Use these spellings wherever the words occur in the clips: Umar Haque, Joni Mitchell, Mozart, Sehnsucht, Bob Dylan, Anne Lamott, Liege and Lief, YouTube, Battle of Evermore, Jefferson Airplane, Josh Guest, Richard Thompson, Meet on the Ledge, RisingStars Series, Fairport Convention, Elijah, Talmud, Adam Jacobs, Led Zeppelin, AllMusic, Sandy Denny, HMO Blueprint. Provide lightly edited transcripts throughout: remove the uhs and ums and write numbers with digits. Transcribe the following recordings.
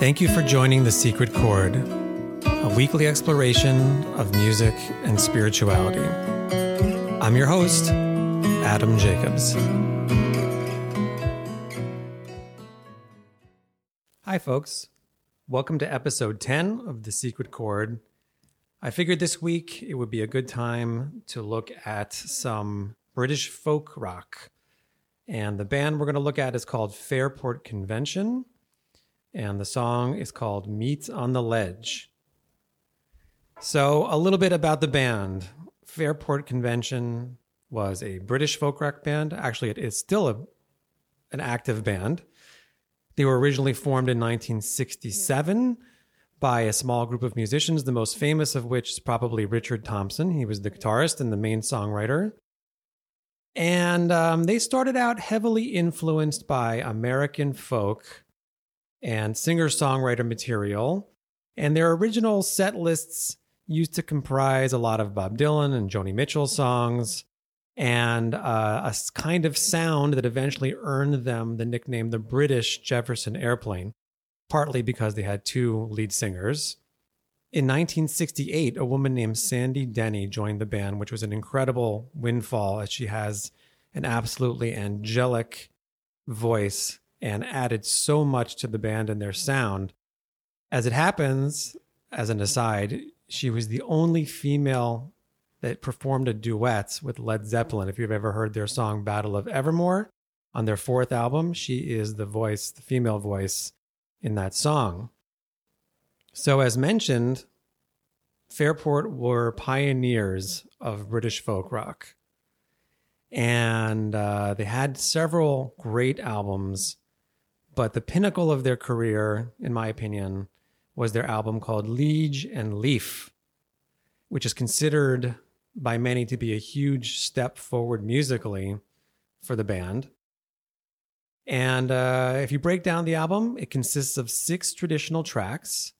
Thank you for joining The Secret Chord, a weekly exploration of music and spirituality. I'm your host, Adam Jacobs. Hi, folks. Welcome to episode 10 of The Secret Chord. I figured this week it would be a good time to look at some British folk rock. And the band we're going to look at is called Fairport Convention, and the song is called Meet on the Ledge. So a little bit about the band. Fairport Convention was a British folk rock band. Actually, it is still an active band. They were originally formed in 1967 by a small group of musicians, the most famous of which is probably Richard Thompson. He was the guitarist and the main songwriter. And they started out heavily influenced by American folk and singer-songwriter material. And their original set lists used to comprise a lot of Bob Dylan and Joni Mitchell songs and a kind of sound that eventually earned them the nickname the British Jefferson Airplane, partly because they had two lead singers. In 1968, a woman named Sandy Denny joined the band, which was an incredible windfall as she has an absolutely angelic voice and added so much to the band and their sound. As it happens, as an aside, she was the only female that performed a duet with Led Zeppelin. If you've ever heard their song Battle of Evermore on their fourth album, she is the voice, the female voice in that song. So as mentioned, Fairport were pioneers of British folk rock. And they had several great albums, but the pinnacle of their career, in my opinion, was their album called Liege and Lief, which is considered by many to be a huge step forward musically for the band. And if you break down the album, it consists of 6 traditional tracks,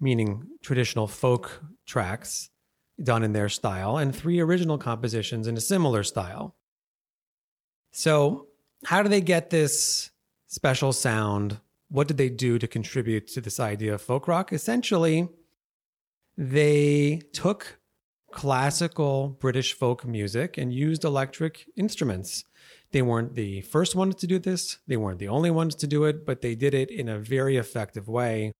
meaning traditional folk tracks done in their style, and 3 original compositions in a similar style. So how do they get this special sound? What did they do to contribute to this idea of folk rock? Essentially, they took classical British folk music and used electric instruments. They weren't the first ones to do this. They weren't the only ones to do it, but they did it in a very effective way.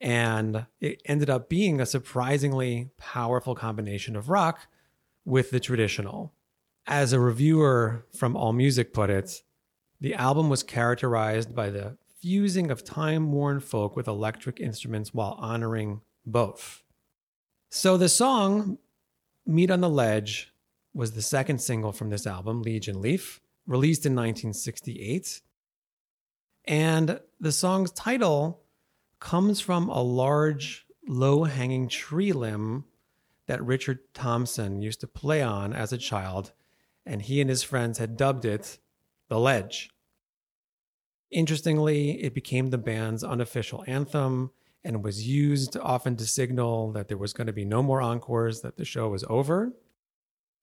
And it ended up being a surprisingly powerful combination of rock with the traditional. As a reviewer from AllMusic put it, the album was characterized by the fusing of time-worn folk with electric instruments while honoring both. So the song Meet on the Ledge was the second single from this album, Liege and Lief, released in 1968. And the song's title comes from a large, low-hanging tree limb that Richard Thompson used to play on as a child, and he and his friends had dubbed it The Ledge. Interestingly, it became the band's unofficial anthem and was used often to signal that there was going to be no more encores, that the show was over.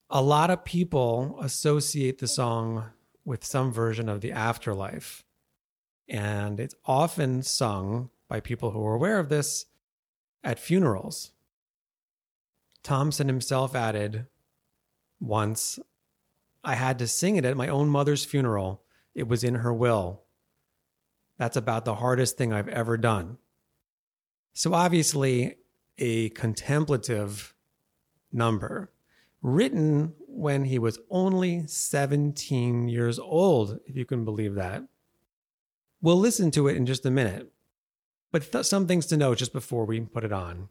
A lot of people associate the song with some version of the afterlife, and it's often sung by people who are aware of this at funerals. Thompson himself added once, "I had to sing it at my own mother's funeral. It was in her will. That's about the hardest thing I've ever done." So obviously a contemplative number, written when he was only 17 years old, if you can believe that. We'll listen to it in just a minute. But some things to know just before we put it on.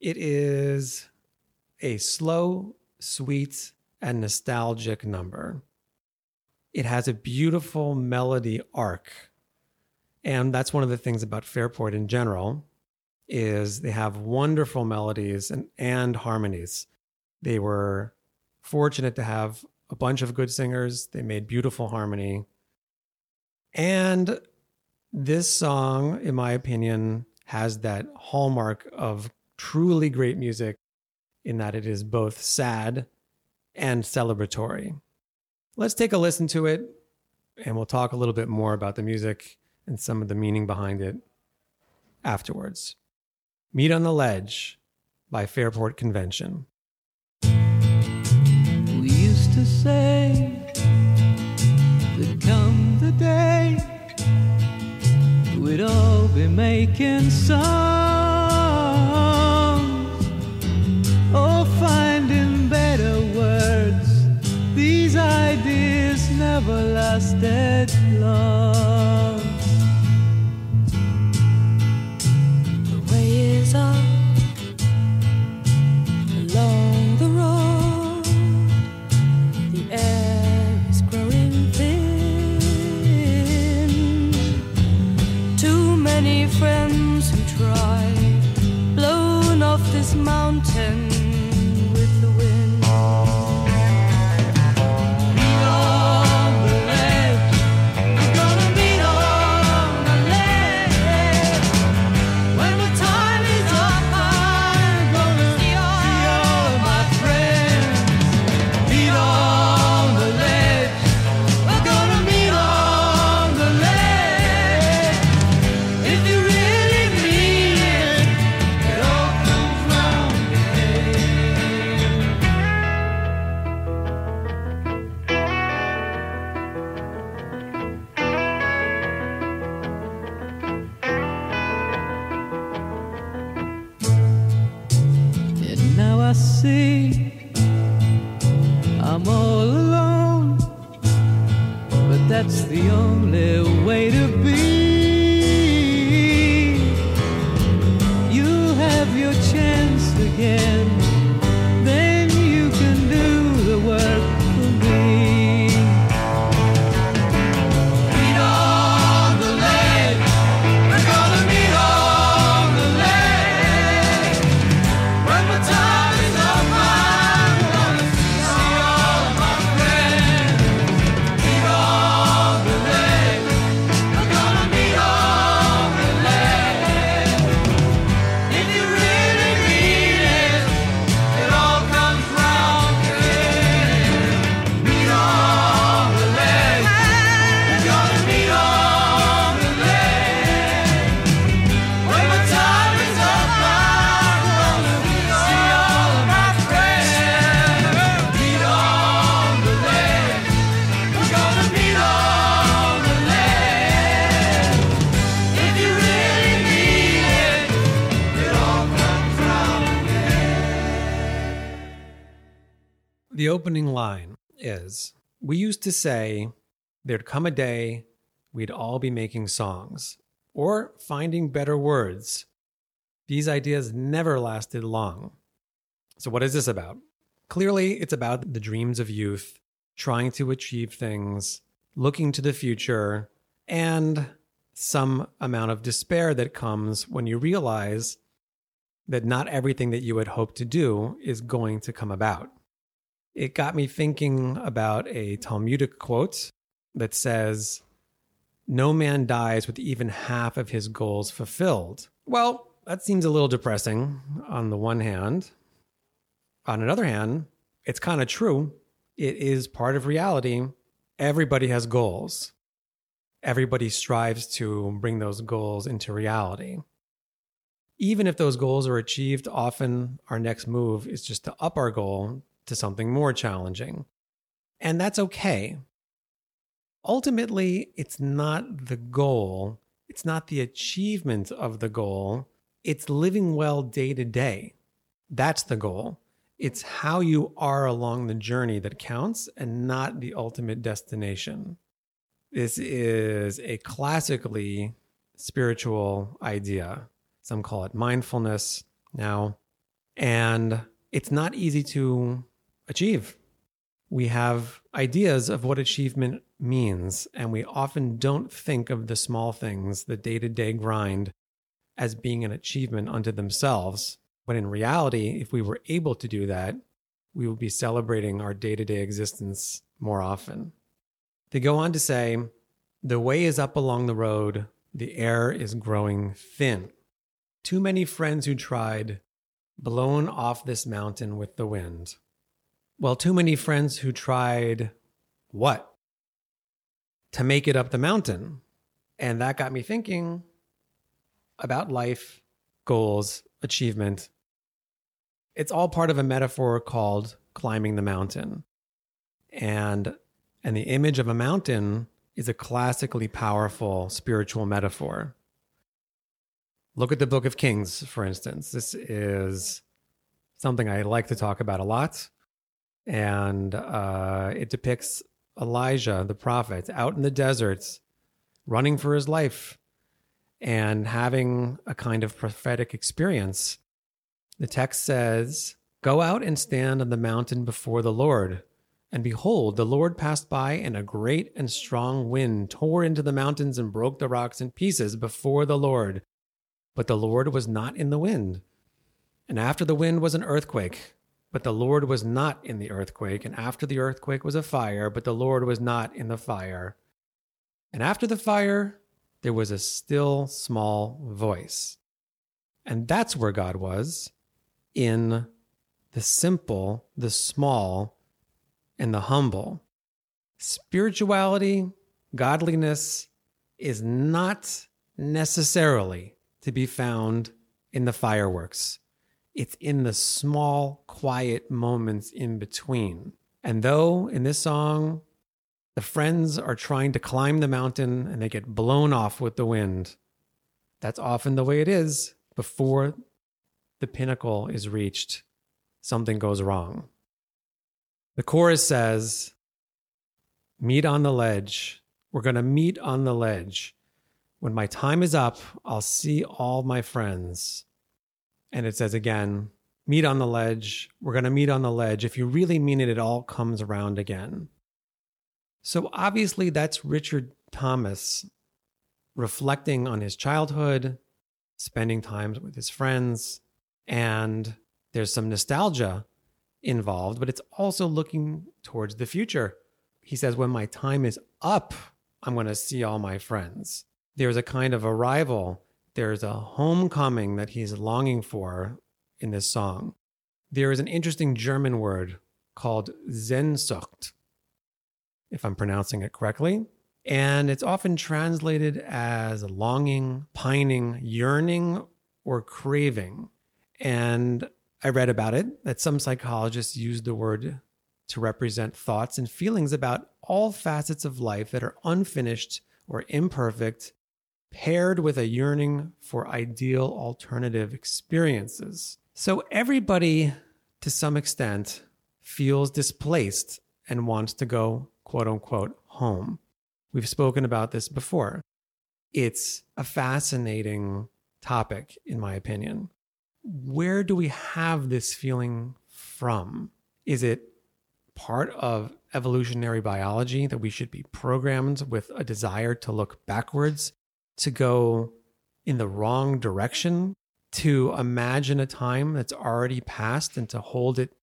It is a slow, sweet, and nostalgic number. It has a beautiful melody arc. And that's one of the things about Fairport in general, is they have wonderful melodies and harmonies. They were fortunate to have a bunch of good singers. They made beautiful harmony. And this song, in my opinion, has that hallmark of truly great music in that it is both sad and celebratory. Let's take a listen to it, and we'll talk a little bit more about the music and some of the meaning behind it afterwards. Meet on the Ledge by Fairport Convention. We used to say that come the day we'd all be making songs or finding better words. These ideas never lasted long. The way is up along the road. The air is growing thin. Too many friends who try, blown off this mountain. The opening line is, we used to say there'd come a day we'd all be making songs or finding better words. These ideas never lasted long. So what is this about? Clearly, it's about the dreams of youth, trying to achieve things, looking to the future, and some amount of despair that comes when you realize that not everything that you had hoped to do is going to come about. It got me thinking about a Talmudic quote that says, "No man dies with even half of his goals fulfilled." Well, that seems a little depressing on the one hand. On another hand, it's kind of true. It is part of reality. Everybody has goals. Everybody strives to bring those goals into reality. Even if those goals are achieved, often our next move is just to up our goal to something more challenging. And that's okay. Ultimately, it's not the goal. It's not the achievement of the goal. It's living well day to day. That's the goal. It's how you are along the journey that counts and not the ultimate destination. This is a classically spiritual idea. Some call it mindfulness now. And it's not easy to achieve. We have ideas of what achievement means, and we often don't think of the small things, the day-to-day grind, as being an achievement unto themselves. But in reality, if we were able to do that, we would be celebrating our day-to-day existence more often. They go on to say, the way is up along the road, the air is growing thin. Too many friends who tried, blown off this mountain with the wind. Well, too many friends who tried what? To make it up the mountain. And that got me thinking, about life, goals, achievement. It's all part of a metaphor called climbing the mountain. And the image of a mountain is a classically powerful spiritual metaphor. Look at the Book of Kings, for instance. This is something I like to talk about a lot. And it depicts Elijah, the prophet, out in the desert, running for his life and having a kind of prophetic experience. The text says, "Go out and stand on the mountain before the Lord. And behold, the Lord passed by, and a great and strong wind tore into the mountains and broke the rocks in pieces before the Lord. But the Lord was not in the wind. And after the wind was an earthquake. But the Lord was not in the earthquake. And after the earthquake was a fire. But the Lord was not in the fire. And after the fire, there was a still small voice." And that's where God was, in the simple, the small, and the humble. Spirituality, godliness, is not necessarily to be found in the fireworks. It's in the small, quiet moments in between. And though in this song, the friends are trying to climb the mountain and they get blown off with the wind, that's often the way it is. Before the pinnacle is reached, something goes wrong. The chorus says, "Meet on the ledge. We're going to meet on the ledge. When my time is up, I'll see all my friends." And it says again, "Meet on the ledge. We're going to meet on the ledge." If you really mean it, it all comes around again. So obviously that's Richard Thomas reflecting on his childhood, spending time with his friends, and there's some nostalgia involved, but it's also looking towards the future. He says, "When my time is up, I'm going to see all my friends." There's a kind of arrival. There's a homecoming that he's longing for in this song. There is an interesting German word called Sehnsucht, if I'm pronouncing it correctly. And it's often translated as longing, pining, yearning, or craving. And I read about it, that some psychologists use the word to represent thoughts and feelings about all facets of life that are unfinished or imperfect, paired with a yearning for ideal alternative experiences. So everybody, to some extent, feels displaced and wants to go, quote unquote, home. We've spoken about this before. It's a fascinating topic, in my opinion. Where do we have this feeling from? Is it part of evolutionary biology that we should be programmed with a desire to look backwards, to go in the wrong direction, to imagine a time that's already passed and to hold it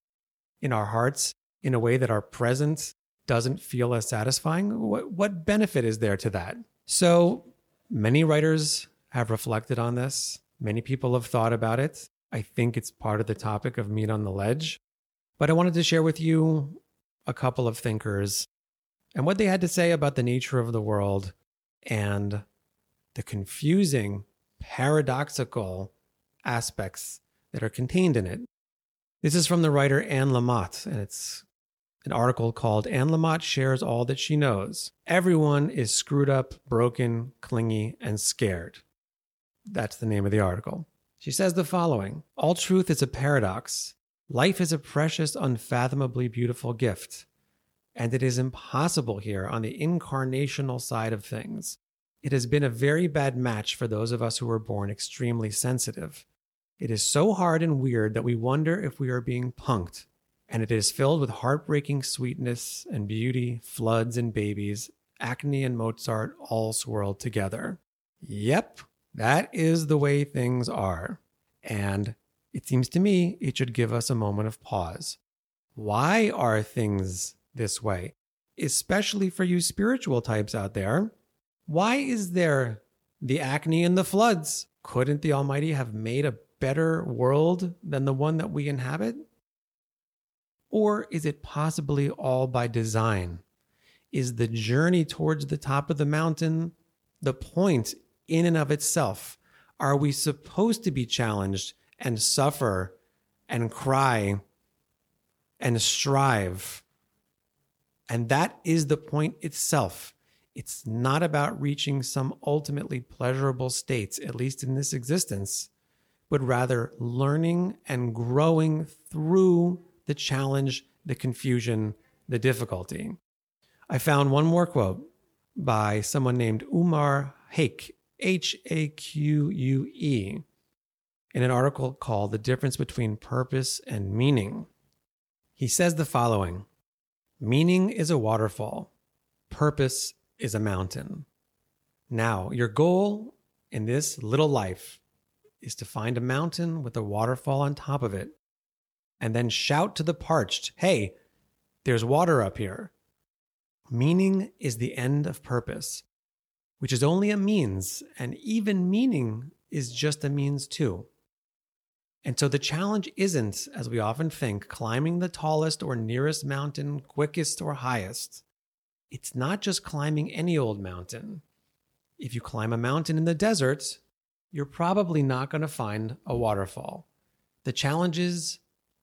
in our hearts in a way that our present doesn't feel as satisfying? What benefit is there to that? So many writers have reflected on this. Many people have thought about it. I think it's part of the topic of Meet on the Ledge. But I wanted to share with you a couple of thinkers and what they had to say about the nature of the world and the confusing, paradoxical aspects that are contained in it. This is from the writer Anne Lamott, and it's an article called "Anne Lamott Shares All That She Knows. Everyone is Screwed Up, Broken, Clingy, and Scared." That's the name of the article. She says the following: "All truth is a paradox. Life is a precious, unfathomably beautiful gift. And it is impossible here on the incarnational side of things. It has been a very bad match for those of us who were born extremely sensitive. It is so hard and weird that we wonder if we are being punked. And it is filled with heartbreaking sweetness and beauty, floods and babies, acne and Mozart all swirled together." Yep, that is the way things are. And it seems to me it should give us a moment of pause. Why are things this way? Especially for you spiritual types out there. Why is there the acne and the floods? Couldn't the Almighty have made a better world than the one that we inhabit? Or is it possibly all by design? Is the journey towards the top of the mountain the point in and of itself? Are we supposed to be challenged and suffer and cry and strive? And that is the point itself. It's not about reaching some ultimately pleasurable states, at least in this existence, but rather learning and growing through the challenge, the confusion, the difficulty. I found one more quote by someone named Umar Haque, H-A-Q-U-E, in an article called The Difference Between Purpose and Meaning. He says the following: meaning is a waterfall. Purpose is a mountain. Now, your goal in this little life is to find a mountain with a waterfall on top of it, and then shout to the parched, hey, there's water up here. Meaning is the end of purpose, which is only a means, and even meaning is just a means too. And so the challenge isn't, as we often think, climbing the tallest or nearest mountain, quickest or highest. It's not just climbing any old mountain. If you climb a mountain in the desert, you're probably not going to find a waterfall. The challenges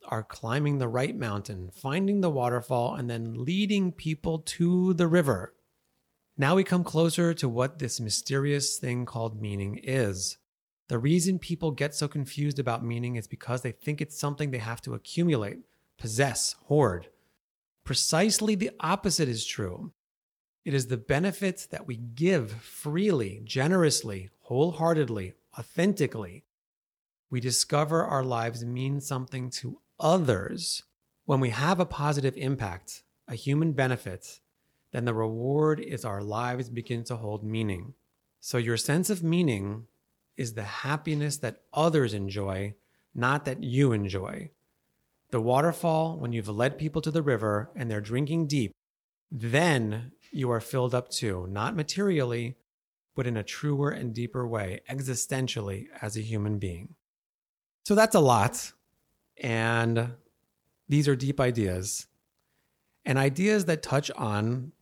are climbing the right mountain, finding the waterfall, and then leading people to the river. Now we come closer to what this mysterious thing called meaning is. The reason people get so confused about meaning is because they think it's something they have to accumulate, possess, hoard. Precisely the opposite is true. It is the benefits that we give freely, generously, wholeheartedly, authentically. We discover our lives mean something to others. When we have a positive impact, a human benefit, then the reward is our lives begin to hold meaning. So your sense of meaning is the happiness that others enjoy, not that you enjoy. The waterfall, when you've led people to the river and they're drinking deep, then you are filled up too, not materially, but in a truer and deeper way, existentially, as a human being. So that's a lot. And these are deep ideas, and ideas that touch on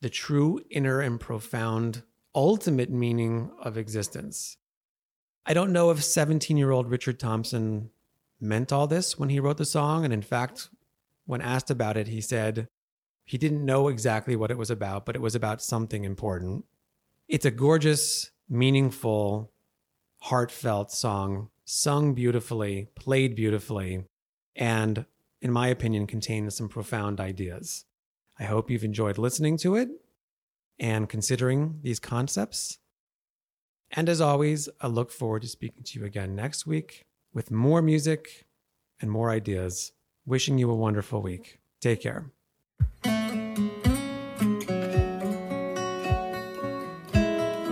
the true, inner, and profound, ultimate meaning of existence. I don't know if 17-year-old Richard Thompson meant all this when he wrote the song, and in fact, when asked about it, he said he didn't know exactly what it was about, but it was about something important. It's a gorgeous, meaningful, heartfelt song, sung beautifully, played beautifully, and in my opinion contains some profound ideas. I hope you've enjoyed listening to it and considering these concepts. And as always, I look forward to speaking to you again next week with more music and more ideas. Wishing you a wonderful week. Take care.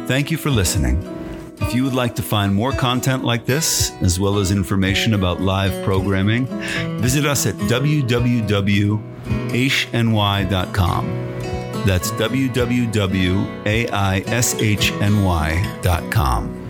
Thank you for listening. If you would like to find more content like this, as well as information about live programming, visit us at www.aishny.com. That's www.aishny.com.